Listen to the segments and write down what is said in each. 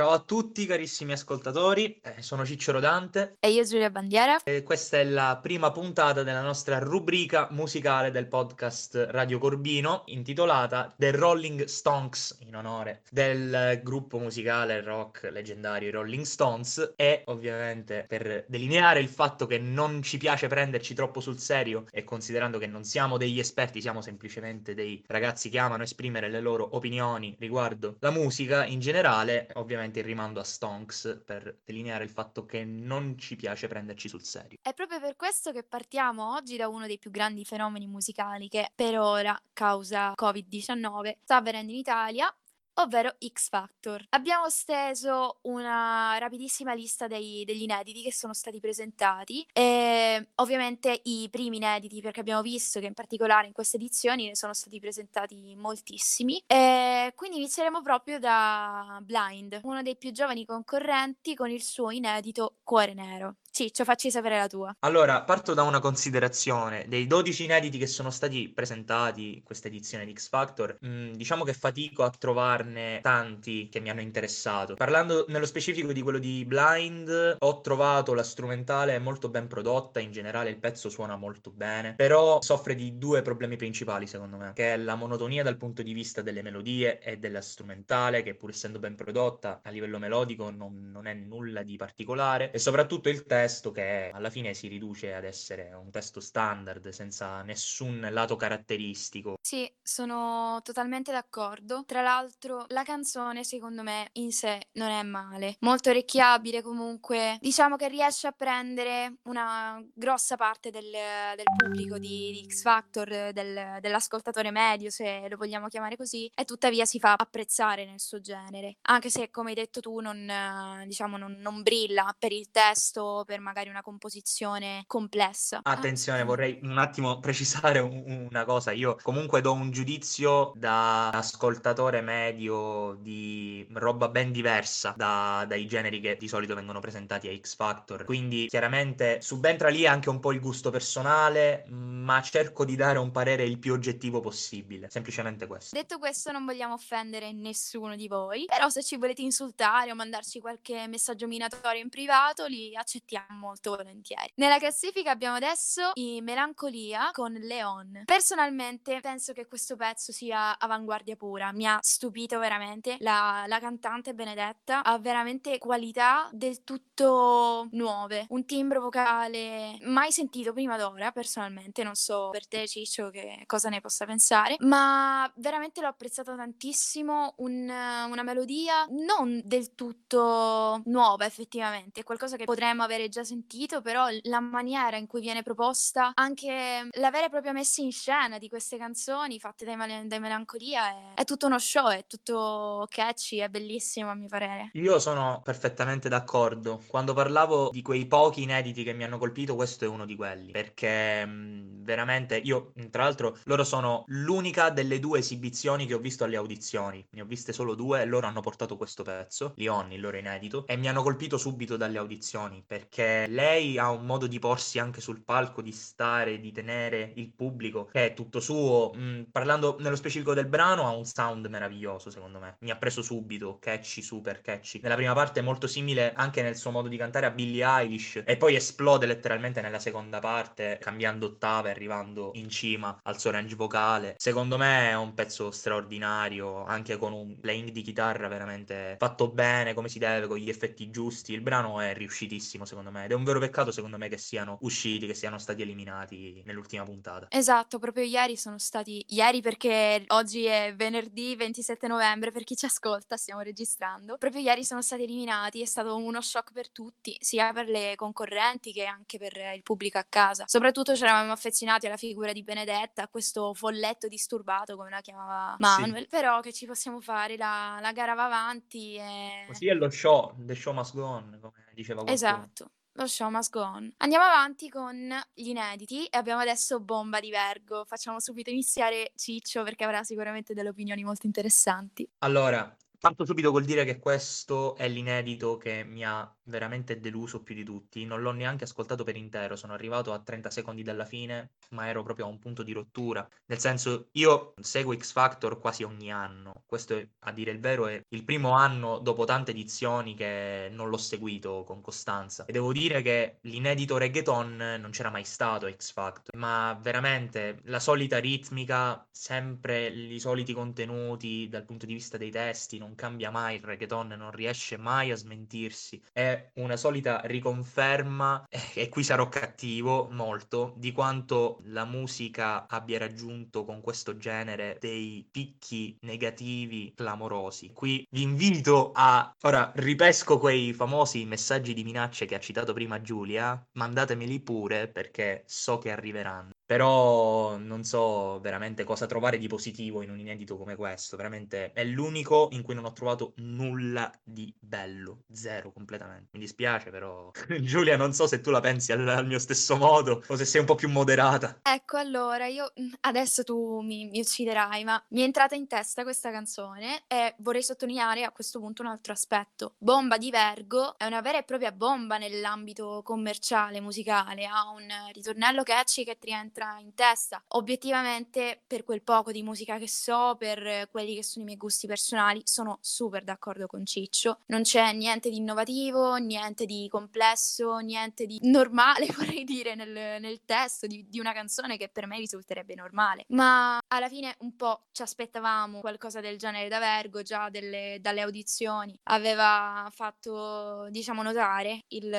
Ciao a tutti carissimi ascoltatori, sono Ciccio Rodante e io Giulia Bandiera e questa è la prima puntata della nostra rubrica musicale del podcast Radio Corbino intitolata The Rolling Stonks, in onore del gruppo musicale rock leggendario Rolling Stones, e ovviamente per delineare il fatto che non ci piace prenderci troppo sul serio e considerando che non siamo degli esperti, siamo semplicemente dei ragazzi che amano esprimere le loro opinioni riguardo la musica in generale, ovviamente il rimando a Stonks per delineare il fatto che non ci piace prenderci sul serio. È proprio per questo che partiamo oggi da uno dei più grandi fenomeni musicali che per ora, causa Covid-19, sta avvenendo in Italia, ovvero X Factor. Abbiamo steso una rapidissima lista degli inediti che sono stati presentati e ovviamente i primi inediti, perché abbiamo visto che in particolare in queste edizioni ne sono stati presentati moltissimi, e quindi inizieremo proprio da Blind, uno dei più giovani concorrenti, con il suo inedito Cuore Nero. Ciccio, facci sapere la tua. Allora, parto da una considerazione. Dei 12 inediti che sono stati presentati in questa edizione di X Factor, diciamo che fatico a trovarne tanti che mi hanno interessato. Parlando nello specifico di quello di Blind, ho trovato la strumentale molto ben prodotta, in generale il pezzo suona molto bene, però soffre di due problemi principali secondo me, che è la monotonia dal punto di vista delle melodie e della strumentale, che pur essendo ben prodotta a livello melodico non è nulla di particolare, e soprattutto il testo, che alla fine si riduce ad essere un testo standard senza nessun lato caratteristico. Sì, sono totalmente d'accordo. Tra l'altro la canzone secondo me in sé non è male, molto orecchiabile comunque, diciamo che riesce a prendere una grossa parte del pubblico di X Factor, dell'ascoltatore medio, se lo vogliamo chiamare così, e tuttavia si fa apprezzare nel suo genere, anche se come hai detto tu non brilla per il testo, per magari una composizione complessa. Attenzione, vorrei un attimo precisare una cosa. Io comunque do un giudizio da ascoltatore medio di roba ben diversa dai generi che di solito vengono presentati a X Factor, quindi chiaramente subentra lì anche un po' il gusto personale, ma cerco di dare un parere il più oggettivo possibile, semplicemente questo. Detto questo, non vogliamo offendere nessuno di voi, però se ci volete insultare o mandarci qualche messaggio minatorio in privato, li accettiamo molto volentieri. Nella classifica abbiamo adesso i Melancolia con Leon. Personalmente penso che questo pezzo sia avanguardia pura, mi ha stupito veramente, la cantante Benedetta ha veramente qualità del tutto nuove, un timbro vocale mai sentito prima d'ora personalmente, non so per te Ciccio che cosa ne possa pensare, ma veramente l'ho apprezzato tantissimo, una melodia non del tutto nuova effettivamente, è qualcosa che potremmo avere già sentito, però la maniera in cui viene proposta, anche la vera e propria messa in scena di queste canzoni fatte dai Melancolia, è tutto uno show, è tutto catchy, è bellissimo a mio parere. Io sono perfettamente d'accordo. Quando parlavo di quei pochi inediti che mi hanno colpito, questo è uno di quelli, perché veramente io, tra l'altro, loro sono l'unica delle due esibizioni che ho visto alle audizioni, ne ho viste solo due e loro hanno portato questo pezzo, Leon, il loro inedito, e mi hanno colpito subito dalle audizioni, perché lei ha un modo di porsi anche sul palco, di stare, di tenere il pubblico, che è tutto suo. Parlando nello specifico del brano, ha un sound meraviglioso secondo me, mi ha preso subito, catchy, super catchy. Nella prima parte è molto simile anche nel suo modo di cantare a Billie Eilish, e poi esplode letteralmente nella seconda parte, cambiando ottava e arrivando in cima al suo range vocale. Secondo me è un pezzo straordinario, anche con un playing di chitarra veramente fatto bene, come si deve, con gli effetti giusti. Il brano è riuscitissimo secondo me, ed è un vero peccato secondo me che siano stati eliminati nell'ultima puntata. Esatto, proprio ieri sono stati, perché oggi è venerdì 27 novembre, per chi ci ascolta stiamo registrando, proprio ieri sono stati eliminati, è stato uno shock per tutti, sia per le concorrenti che anche per il pubblico a casa. Soprattutto ci eravamo affezionati alla figura di Benedetta, a questo folletto disturbato come la chiamava Manuel, sì. Però che ci possiamo fare, la gara va avanti e... Così è lo show, the show must go on, come diceva qualcuno. Esatto. Lo show must go on. Andiamo avanti con gli inediti e abbiamo adesso Bomba di Vergo. Facciamo subito iniziare Ciccio perché avrà sicuramente delle opinioni molto interessanti. Allora, parto subito col dire che questo è l'inedito che mi ha veramente deluso più di tutti, non l'ho neanche ascoltato per intero, sono arrivato a 30 secondi dalla fine, ma ero proprio a un punto di rottura, nel senso, io seguo X Factor quasi ogni anno, questo è, a dire il vero è il primo anno dopo tante edizioni che non l'ho seguito con costanza, e devo dire che l'inedito reggaeton non c'era mai stato X Factor, ma veramente la solita ritmica, sempre i soliti contenuti dal punto di vista dei testi, non cambia mai il reggaeton, non riesce mai a smentirsi, è una solita riconferma, e qui sarò cattivo molto, di quanto la musica abbia raggiunto con questo genere dei picchi negativi clamorosi. Qui vi invito a, ora ripesco quei famosi messaggi di minacce che ha citato prima Giulia, mandatemeli pure perché so che arriveranno. Però non so veramente cosa trovare di positivo in un inedito come questo, veramente è l'unico in cui non ho trovato nulla di bello, zero completamente, mi dispiace però. Giulia, non so se tu la pensi al mio stesso modo o se sei un po' più moderata. Ecco, allora, io adesso tu mi ucciderai, ma mi è entrata in testa questa canzone e vorrei sottolineare a questo punto un altro aspetto. Bomba di Vergo è una vera e propria bomba nell'ambito commerciale, musicale, ha un ritornello catchy che ti entra in testa. Obiettivamente, per quel poco di musica che so, per quelli che sono i miei gusti personali, sono super d'accordo con Ciccio. Non c'è niente di innovativo, niente di complesso, niente di normale, vorrei dire, nel testo di una canzone che per me risulterebbe normale. Ma alla fine un po' ci aspettavamo qualcosa del genere da Vergo, già dalle audizioni aveva fatto, diciamo, notare il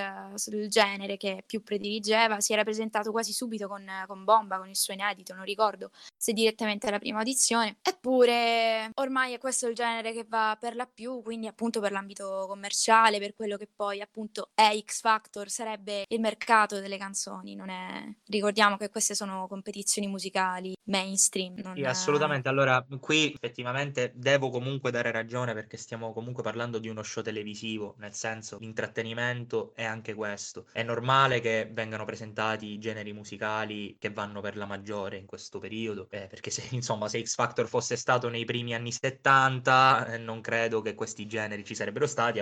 genere che più prediligeva, si era presentato quasi subito con Bomba, con il suo inedito, non ricordo se direttamente alla prima audizione, eppure ormai è questo il genere che va per la più, quindi appunto per l'ambito commerciale, per quello che poi appunto è X Factor, sarebbe il mercato delle canzoni, non è... ricordiamo che queste sono competizioni musicali mainstream. Non sì, assolutamente, allora qui effettivamente devo comunque dare ragione perché stiamo comunque parlando di uno show televisivo, nel senso l'intrattenimento è anche questo, è normale che vengano presentati generi musicali che vanno per la maggiore in questo periodo, perché se X Factor fosse stato nei primi anni 70 non credo che questi generi ci sarebbero stati,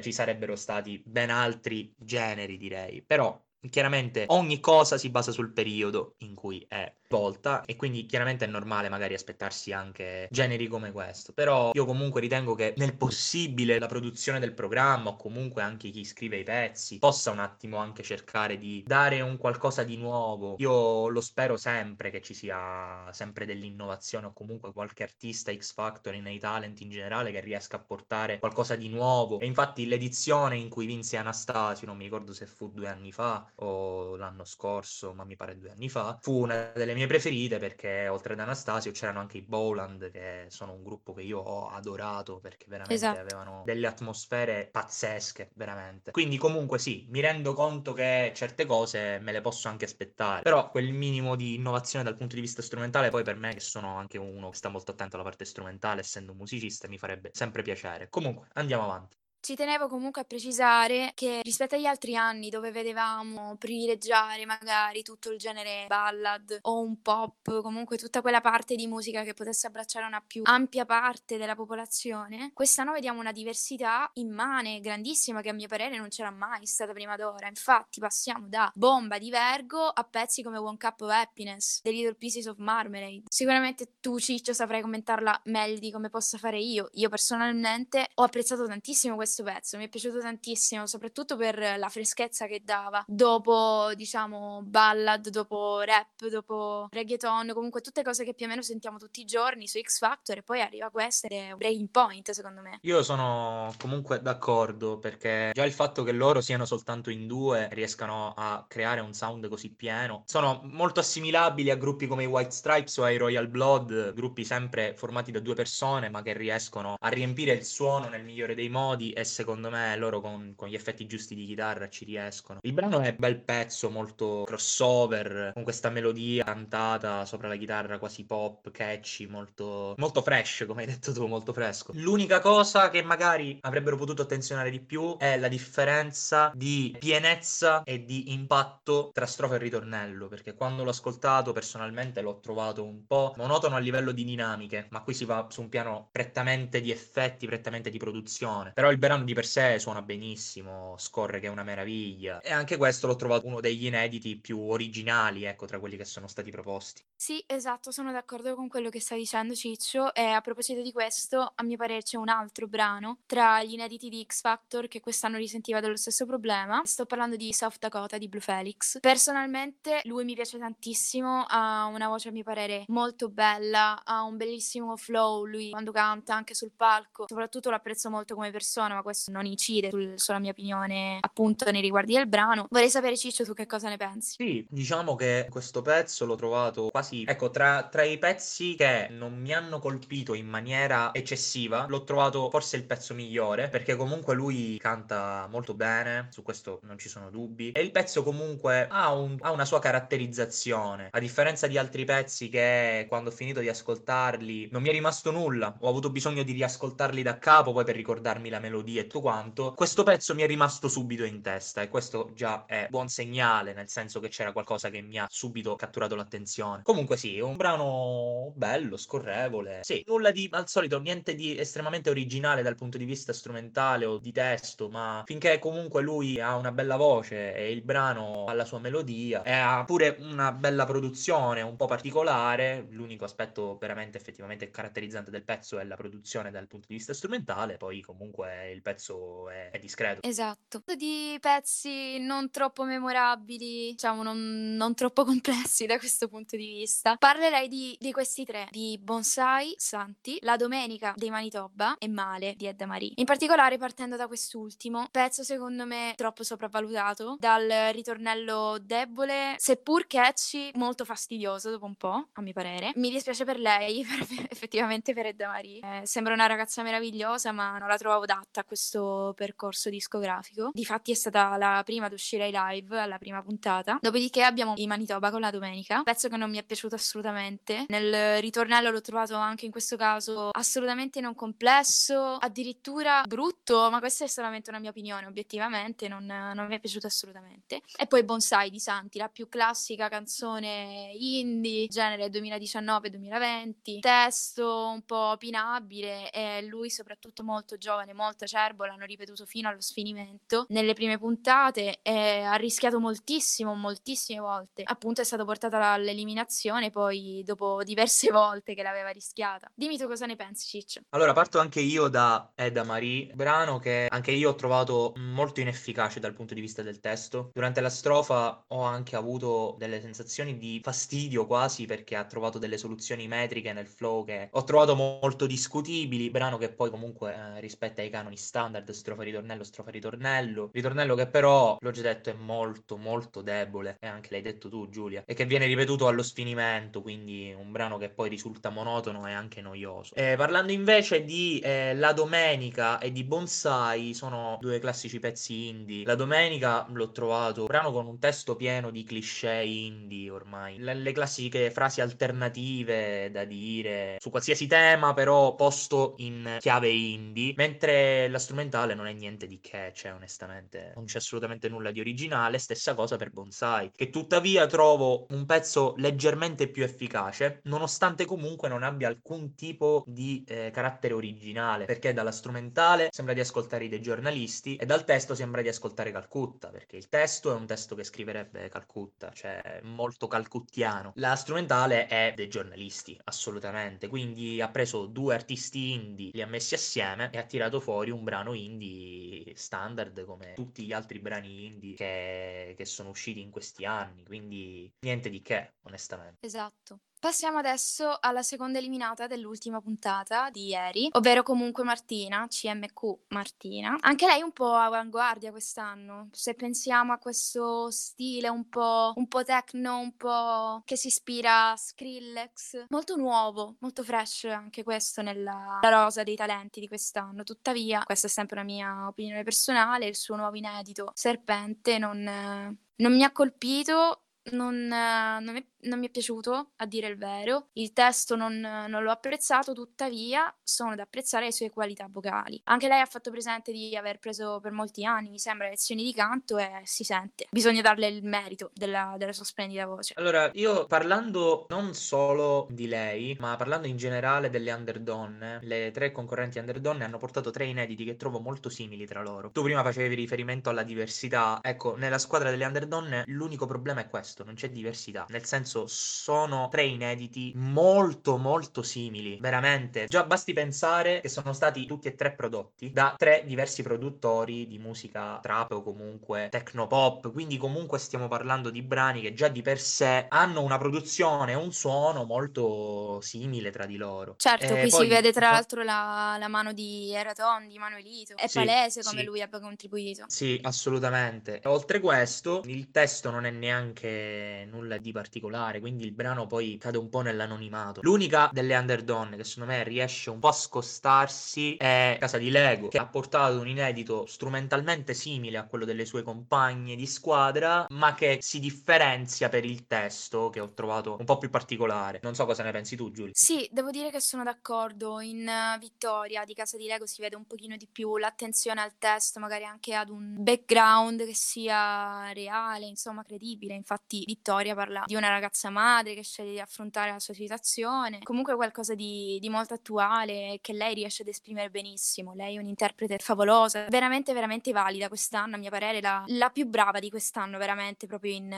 ci sarebbero stati ben altri generi, direi, però chiaramente ogni cosa si basa sul periodo in cui è volta e quindi chiaramente è normale magari aspettarsi anche generi come questo, però io comunque ritengo che nel possibile la produzione del programma o comunque anche chi scrive i pezzi possa un attimo anche cercare di dare un qualcosa di nuovo. Io lo spero sempre che ci sia sempre dell'innovazione o comunque qualche artista X Factor e nei talent in generale che riesca a portare qualcosa di nuovo, e infatti l'edizione in cui vinse Anastasio, non mi ricordo se fu 2 anni fa o l'anno scorso, ma mi pare 2 anni fa, fu una delle mie preferite perché oltre ad Anastasio c'erano anche i Bowland, che sono un gruppo che io ho adorato perché veramente avevano delle atmosfere pazzesche, veramente. Quindi comunque sì, mi rendo conto che certe cose me le posso anche aspettare, però quel minimo di innovazione dal punto di vista strumentale, poi per me che sono anche uno che sta molto attento alla parte strumentale, essendo un musicista, mi farebbe sempre piacere. Comunque andiamo avanti. Ci tenevo comunque a precisare che rispetto agli altri anni dove vedevamo privilegiare magari tutto il genere ballad o un pop, comunque tutta quella parte di musica che potesse abbracciare una più ampia parte della popolazione, quest'anno vediamo una diversità immane, grandissima, che a mio parere non c'era mai stata prima d'ora. Infatti passiamo da Bomba di Vergo a pezzi come One Cup of Happiness, The Little Pieces of Marmalade. Sicuramente tu, Ciccio, saprai commentarla meglio di come possa fare io. Io personalmente ho apprezzato tantissimo questo pezzo, mi è piaciuto tantissimo, soprattutto per la freschezza che dava dopo, diciamo, ballad, dopo rap, dopo reggaeton, comunque tutte cose che più o meno sentiamo tutti i giorni su X Factor, e poi arriva questa ed è un breaking point, secondo me. Io sono comunque d'accordo perché già il fatto che loro siano soltanto in 2 riescano a creare un sound così pieno, sono molto assimilabili a gruppi come i White Stripes o ai Royal Blood, gruppi sempre formati da 2 persone ma che riescono a riempire il suono nel migliore dei modi, e secondo me loro con gli effetti giusti di chitarra ci riescono. Il brano è un bel pezzo, molto crossover, con questa melodia cantata sopra la chitarra quasi pop, catchy, molto, molto fresh, come hai detto tu, molto fresco. L'unica cosa che magari avrebbero potuto attenzionare di più è la differenza di pienezza e di impatto tra strofa e ritornello, perché quando l'ho ascoltato personalmente l'ho trovato un po' monotono a livello di dinamiche, ma qui si va su un piano prettamente di effetti, prettamente di produzione. Però il brano di per sé suona benissimo, scorre che è una meraviglia, e anche questo l'ho trovato uno degli inediti più originali, ecco, tra quelli che sono stati proposti. Sì, esatto, sono d'accordo con quello che stai dicendo, Ciccio, e a proposito di questo, a mio parere c'è un altro brano tra gli inediti di X Factor che quest'anno risentiva dello stesso problema. Sto parlando di South Dakota di Blue Felix. Personalmente lui mi piace tantissimo, ha una voce a mio parere molto bella, ha un bellissimo flow lui quando canta anche sul palco, soprattutto l'apprezzo molto come persona, ma questo non incide sulla mia opinione appunto nei riguardi del brano. Vorrei sapere, Ciccio, tu che cosa ne pensi? Sì, diciamo che questo pezzo l'ho trovato quasi, ecco, tra i pezzi che non mi hanno colpito in maniera eccessiva, l'ho trovato forse il pezzo migliore, perché comunque lui canta molto bene, su questo non ci sono dubbi, e il pezzo comunque ha una sua caratterizzazione, a differenza di altri pezzi che quando ho finito di ascoltarli non mi è rimasto nulla, ho avuto bisogno di riascoltarli da capo poi per ricordarmi la melodia e tutto quanto. Questo pezzo mi è rimasto subito in testa e questo già è buon segnale, nel senso che c'era qualcosa che mi ha subito catturato l'attenzione. Comunque sì, è un brano bello, scorrevole, sì, nulla di al solito, niente di estremamente originale dal punto di vista strumentale o di testo, ma finché comunque lui ha una bella voce e il brano ha la sua melodia e ha pure una bella produzione un po' particolare, l'unico aspetto veramente effettivamente caratterizzante del pezzo è la produzione dal punto di vista strumentale, poi comunque il pezzo è discreto. Esatto, di pezzi non troppo memorabili, diciamo non troppo complessi da questo punto di vista, parlerei di questi tre, di Bonsai, Santi, La Domenica dei Manitoba e Male di Edda Marie. In particolare partendo da quest'ultimo, pezzo secondo me troppo sopravvalutato, dal ritornello debole, seppur catchy, molto fastidioso dopo un po', a mio parere. Mi dispiace per lei, effettivamente per Edda Marie. Sembra una ragazza meravigliosa, ma non la trovavo adatta a questo percorso discografico. Difatti è stata la prima ad uscire ai live, alla prima puntata. Dopodiché abbiamo i Manitoba con La Domenica, pezzo che non mi è piaciuto assolutamente. Nel ritornello l'ho trovato anche in questo caso assolutamente non complesso, addirittura brutto, ma questa è solamente una mia opinione, obiettivamente non mi è piaciuto assolutamente. E poi Bonsai di Santi, la più classica canzone indie, genere 2019-2020, testo un po' opinabile e lui soprattutto molto giovane, molto acerbo, l'hanno ripetuto fino allo sfinimento nelle prime puntate e ha rischiato moltissimo, moltissime volte, appunto è stato portato all'eliminazione poi dopo diverse volte che l'aveva rischiata. Dimmi tu cosa ne pensi, Ciccio. Allora, parto anche io da Edda Marie, brano che anche io ho trovato molto inefficace dal punto di vista del testo. Durante la strofa ho anche avuto delle sensazioni di fastidio quasi, perché ha trovato delle soluzioni metriche nel flow che ho trovato molto discutibili, brano che poi comunque rispetta ai canoni standard, strofa ritornello, ritornello che però, l'ho già detto, è molto molto debole, e anche l'hai detto tu, Giulia, e che viene ripetuto allo sfinimento, quindi un brano che poi risulta monotono e anche noioso. Parlando invece di La Domenica e di Bonsai, sono due classici pezzi indie. La Domenica l'ho trovato un brano con un testo pieno di cliché indie ormai, le classiche frasi alternative da dire su qualsiasi tema però posto in chiave indie, mentre la strumentale non è niente di che, cioè onestamente non c'è assolutamente nulla di originale. Stessa cosa per Bonsai, che tuttavia trovo un pezzo leggermente più efficace, nonostante comunque non abbia alcun tipo di carattere originale, perché dalla strumentale sembra di ascoltare i dei giornalisti e dal testo sembra di ascoltare Calcutta, perché il testo è un testo che scriverebbe Calcutta, cioè molto calcuttiano. La strumentale è dei giornalisti, assolutamente, quindi ha preso due artisti indie, li ha messi assieme e ha tirato fuori un brano indie standard come tutti gli altri brani indie che sono usciti in questi anni, quindi niente di che, onestamente. Esatto. Passiamo adesso alla seconda eliminata dell'ultima puntata di ieri, ovvero comunque Martina, CMQ Martina. Anche lei un po' avanguardia quest'anno, se pensiamo a questo stile un po' techno, un po' che si ispira a Skrillex, molto nuovo, molto fresh anche questo nella rosa dei talenti di quest'anno. Tuttavia, questa è sempre una mia opinione personale, il suo nuovo inedito Serpente non mi ha colpito, non mi è non mi è piaciuto, a dire il vero. Il testo non l'ho apprezzato, tuttavia sono da apprezzare le sue qualità vocali. Anche lei ha fatto presente di aver preso per molti anni, mi sembra, lezioni di canto e si sente. Bisogna darle il merito della sua splendida voce. Allora, io parlando non solo di lei, ma parlando in generale delle underdonne, le tre concorrenti underdonne hanno portato tre inediti che trovo molto simili tra loro. Tu prima facevi riferimento alla diversità. Ecco, nella squadra delle underdonne l'unico problema è questo, non c'è diversità. Nel senso, sono tre inediti molto molto simili, veramente. Già basti pensare che sono stati tutti e tre prodotti da tre diversi produttori di musica trap o comunque technopop, quindi comunque stiamo parlando di brani che già di per sé hanno una produzione, un suono molto simile tra di loro. Certo, qui poi si vede tra l'altro la mano di Eraton, di Manuelito. È sì, palese come sì, lui abbia contribuito. Sì, assolutamente. Oltre questo, il testo non è neanche nulla di particolare, quindi il brano poi cade un po' nell'anonimato. L'unica delle underdonne che secondo me riesce un po' a scostarsi è Casa di Lego, che ha portato un inedito strumentalmente simile a quello delle sue compagne di squadra, ma che si differenzia per il testo, che ho trovato un po' più particolare. Non so cosa ne pensi tu, Giulia. Sì, devo dire che sono d'accordo. In Vittoria di Casa di Lego si vede un pochino di più l'attenzione al testo, magari anche ad un background che sia reale, insomma credibile. Infatti Vittoria parla di una ragazza madre che sceglie di affrontare la sua situazione, comunque qualcosa di molto attuale che lei riesce ad esprimere benissimo. Lei è un'interprete favolosa, veramente veramente valida quest'anno, a mio parere la più brava di quest'anno, veramente, proprio in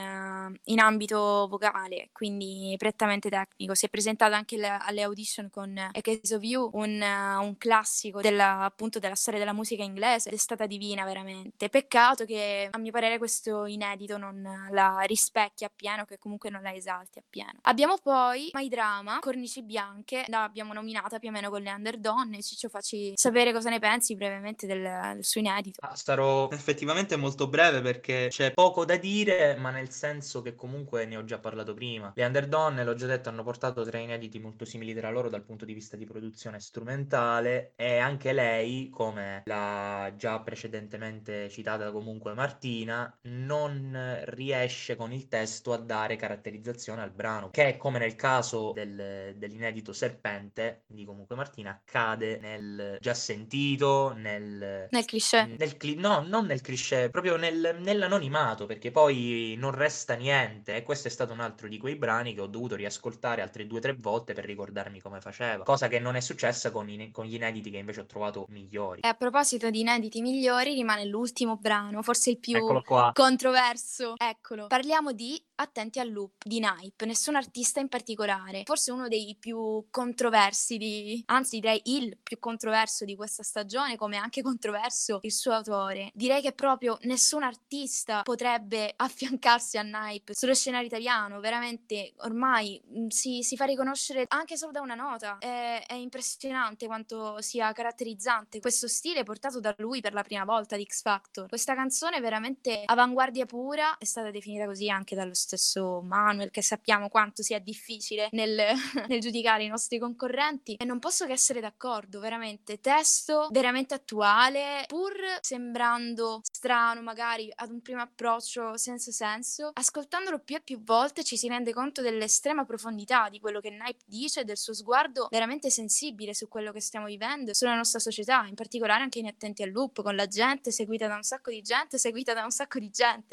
ambito vocale, quindi prettamente tecnico. Si è presentata anche alle audition con A Case of You, un classico appunto della storia della musica inglese, ed è stata divina veramente. Peccato che a mio parere questo inedito non la rispecchi appieno, che comunque non la esalti appieno. Abbiamo poi My Drama, Cornici Bianche, l'abbiamo nominata più o meno con le underdonne. Ciccio, facci sapere cosa ne pensi brevemente del suo inedito. Sarò effettivamente molto breve perché c'è poco da dire, ma nel senso che comunque ne ho già parlato prima. Le underdonne, l'ho già detto, hanno portato tre inediti molto simili tra loro dal punto di vista di produzione strumentale, e anche lei, come la già precedentemente citata comunque Martina, non riesce con il testo a dare caratterizzazione al brano, che come nel caso dell'inedito Serpente di comunque Martina cade nel già sentito, nel cliché, no, non nel cliché, proprio nell'anonimato, perché poi non resta niente. E questo è stato un altro di quei brani che ho dovuto riascoltare altre 2 o 3 volte per ricordarmi come faceva, cosa che non è successa con gli inediti che invece ho trovato migliori. E a proposito di inediti migliori, rimane l'ultimo brano, forse il più controverso. Eccolo, parliamo di Attenti al Loop di Naip. Nessun artista in particolare, forse uno dei più controversi anzi direi il più controverso di questa stagione, come anche controverso il suo autore. Direi che proprio nessun artista potrebbe affiancarsi a Naip sullo scenario italiano, veramente ormai si fa riconoscere anche solo da una nota. È impressionante quanto sia caratterizzante questo stile portato da lui per la prima volta di X Factor. Questa canzone è veramente avanguardia pura, è stata definita così anche dallo stesso Manuel, che sappiamo quanto sia difficile nel giudicare i nostri concorrenti, e non posso che essere d'accordo. Veramente testo veramente attuale, pur sembrando strano magari ad un primo approccio, senza senso. Ascoltandolo più e più volte ci si rende conto dell'estrema profondità di quello che Naip dice, del suo sguardo veramente sensibile su quello che stiamo vivendo, sulla nostra società, in particolare anche in Attenti al Loop, con la gente seguita da un sacco di gente.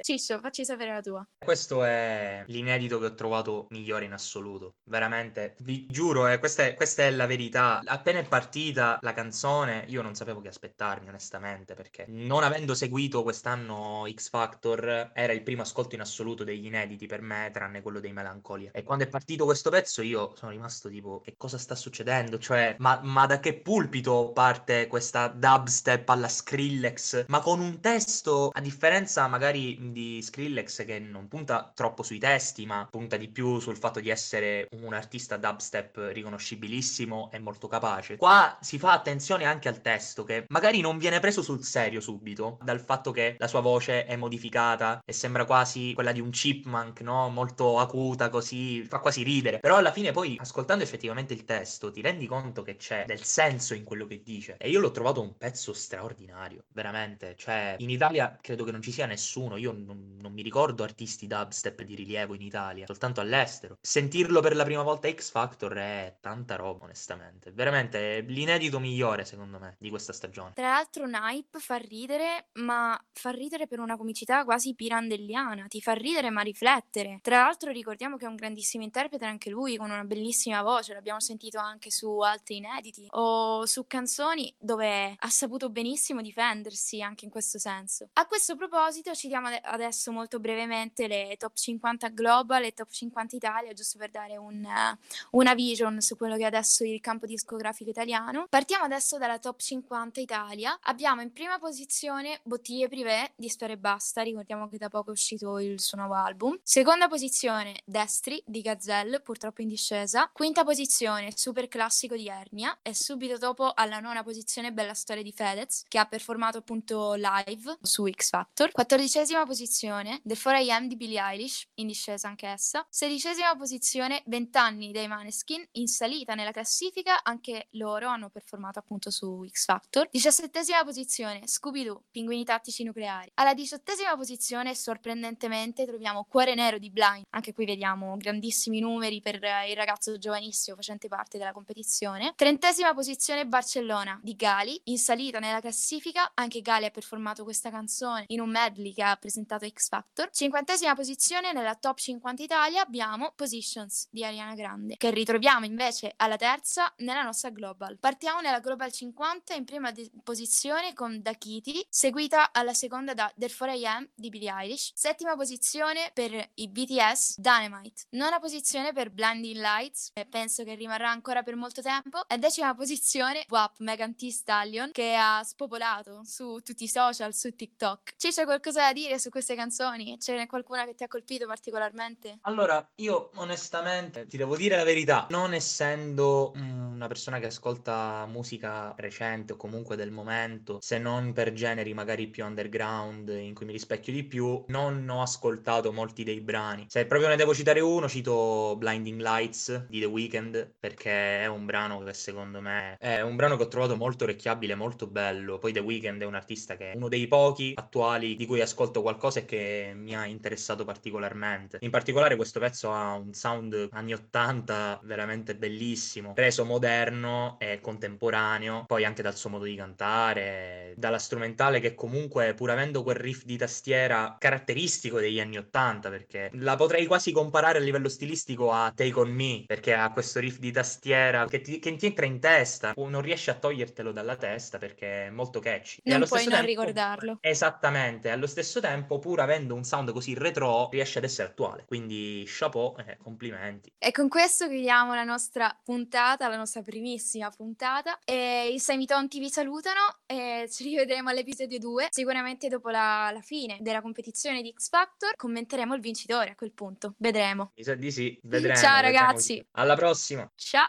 Ciccio, facci sapere la tua. Questo è l'inedito che ho trovato migliore in assoluto, veramente, vi giuro, questa è la verità. Appena è partita la canzone io non sapevo che aspettarmi, onestamente, perché non avendo seguito quest'anno X Factor era il primo ascolto in assoluto degli inediti per me, tranne quello dei Melancolia, e quando è partito questo pezzo io sono rimasto tipo: che cosa sta succedendo? Cioè ma da che pulpito parte questa dubstep alla Skrillex, ma con un testo, a differenza magari di Skrillex che non punta troppo sui testi, ma punta di più sul fatto di essere un artista dubstep riconoscibilissimo e molto capace. Qua si fa attenzione anche al testo, che magari non viene preso sul serio subito dal fatto fatto che la sua voce è modificata e sembra quasi quella di un chipmunk, no? Molto acuta, così, fa quasi ridere. Però alla fine poi, ascoltando effettivamente il testo, ti rendi conto che c'è del senso in quello che dice. E io l'ho trovato un pezzo straordinario, veramente. Cioè, in Italia credo che non ci sia nessuno. Io non mi ricordo artisti dubstep di rilievo in Italia, soltanto all'estero. Sentirlo per la prima volta X Factor è tanta roba, onestamente. Veramente, l'inedito migliore, secondo me, di questa stagione. Tra l'altro Naip fa ridere, ma fa ridere per una comicità quasi pirandelliana. Ti fa ridere ma riflettere. Tra l'altro ricordiamo che è un grandissimo interprete anche lui, con una bellissima voce. L'abbiamo sentito anche su altri inediti o su canzoni dove ha saputo benissimo difendersi anche in questo senso. A questo proposito citiamo adesso molto brevemente le top 50 global e top 50 Italia, giusto per dare una vision su quello che è adesso il campo discografico italiano. Partiamo adesso dalla top 50 Italia. Abbiamo in prima posizione Bottiglie Privé di Storia e Basta, ricordiamo che da poco è uscito il suo nuovo album. Seconda posizione Destri di Gazelle, purtroppo in discesa. Quinta posizione Super Classico di Ernia, e subito dopo alla nona posizione Bella Storia di Fedez, che ha performato appunto live su X Factor. 14ª posizione Therefore I Am di Billie Eilish, in discesa anche essa. 16ª posizione 20 anni dei Maneskin, in salita nella classifica, anche loro hanno performato appunto su X Factor. 17ª posizione Scooby-Doo, Pinguini Tattici Nucleari. Alla 18ª posizione sorprendentemente troviamo Cuore Nero di Blind, anche qui vediamo grandissimi numeri per il ragazzo giovanissimo facente parte della competizione. 30ª posizione Barcellona di Gali, in salita nella classifica, anche Gali ha performato questa canzone in un medley che ha presentato X Factor. 50ª posizione nella top 50 Italia abbiamo Positions di Ariana Grande, che ritroviamo invece alla terza nella nostra global. Partiamo nella global 50 in prima posizione con Da Kitty, seguita alla seconda da Therefore I Am di Billie Eilish. 7ª posizione per i BTS Dynamite, 9ª posizione per Blinding Lights, e penso che rimarrà ancora per molto tempo, e 10ª posizione WAP Megan Thee Stallion, che ha spopolato su tutti i social, su TikTok. Ci c'è qualcosa da dire su queste canzoni? C'è qualcuna che ti ha colpito particolarmente? Allora, io onestamente ti devo dire la verità, non essendo una persona che ascolta musica recente o comunque del momento, se non per generi magari più underground in cui mi rispecchio di più, non ho ascoltato molti dei brani. Se proprio ne devo citare uno, cito Blinding Lights di The Weeknd, perché è un brano che secondo me è un brano che ho trovato molto orecchiabile, molto bello. Poi The Weeknd è un artista che è uno dei pochi attuali di cui ascolto qualcosa e che mi ha interessato particolarmente. In particolare questo pezzo ha un sound anni 80 veramente bellissimo, reso moderno e contemporaneo, poi anche dal suo modo di cantare, dalla strumentale che comunque, pur avendo quel riff di tastiera caratteristico degli anni 80, perché la potrei quasi comparare a livello stilistico a Take On Me, perché ha questo riff di tastiera che ti entra in testa, non riesci a togliertelo dalla testa perché è molto catchy. Non puoi non ricordarlo. Esattamente, allo stesso tempo, pur avendo un sound così retro, riesce ad essere attuale. Quindi chapeau, complimenti. E con questo chiudiamo la nostra puntata, la nostra primissima puntata. E i Semitonti vi salutano e ci rivedremo all'episodio 2. Sicuramente dopo la fine della competizione di X Factor commenteremo il vincitore a quel punto. Vedremo. Mi sa di sì, vedremo. Ciao ragazzi. Alla prossima. Ciao.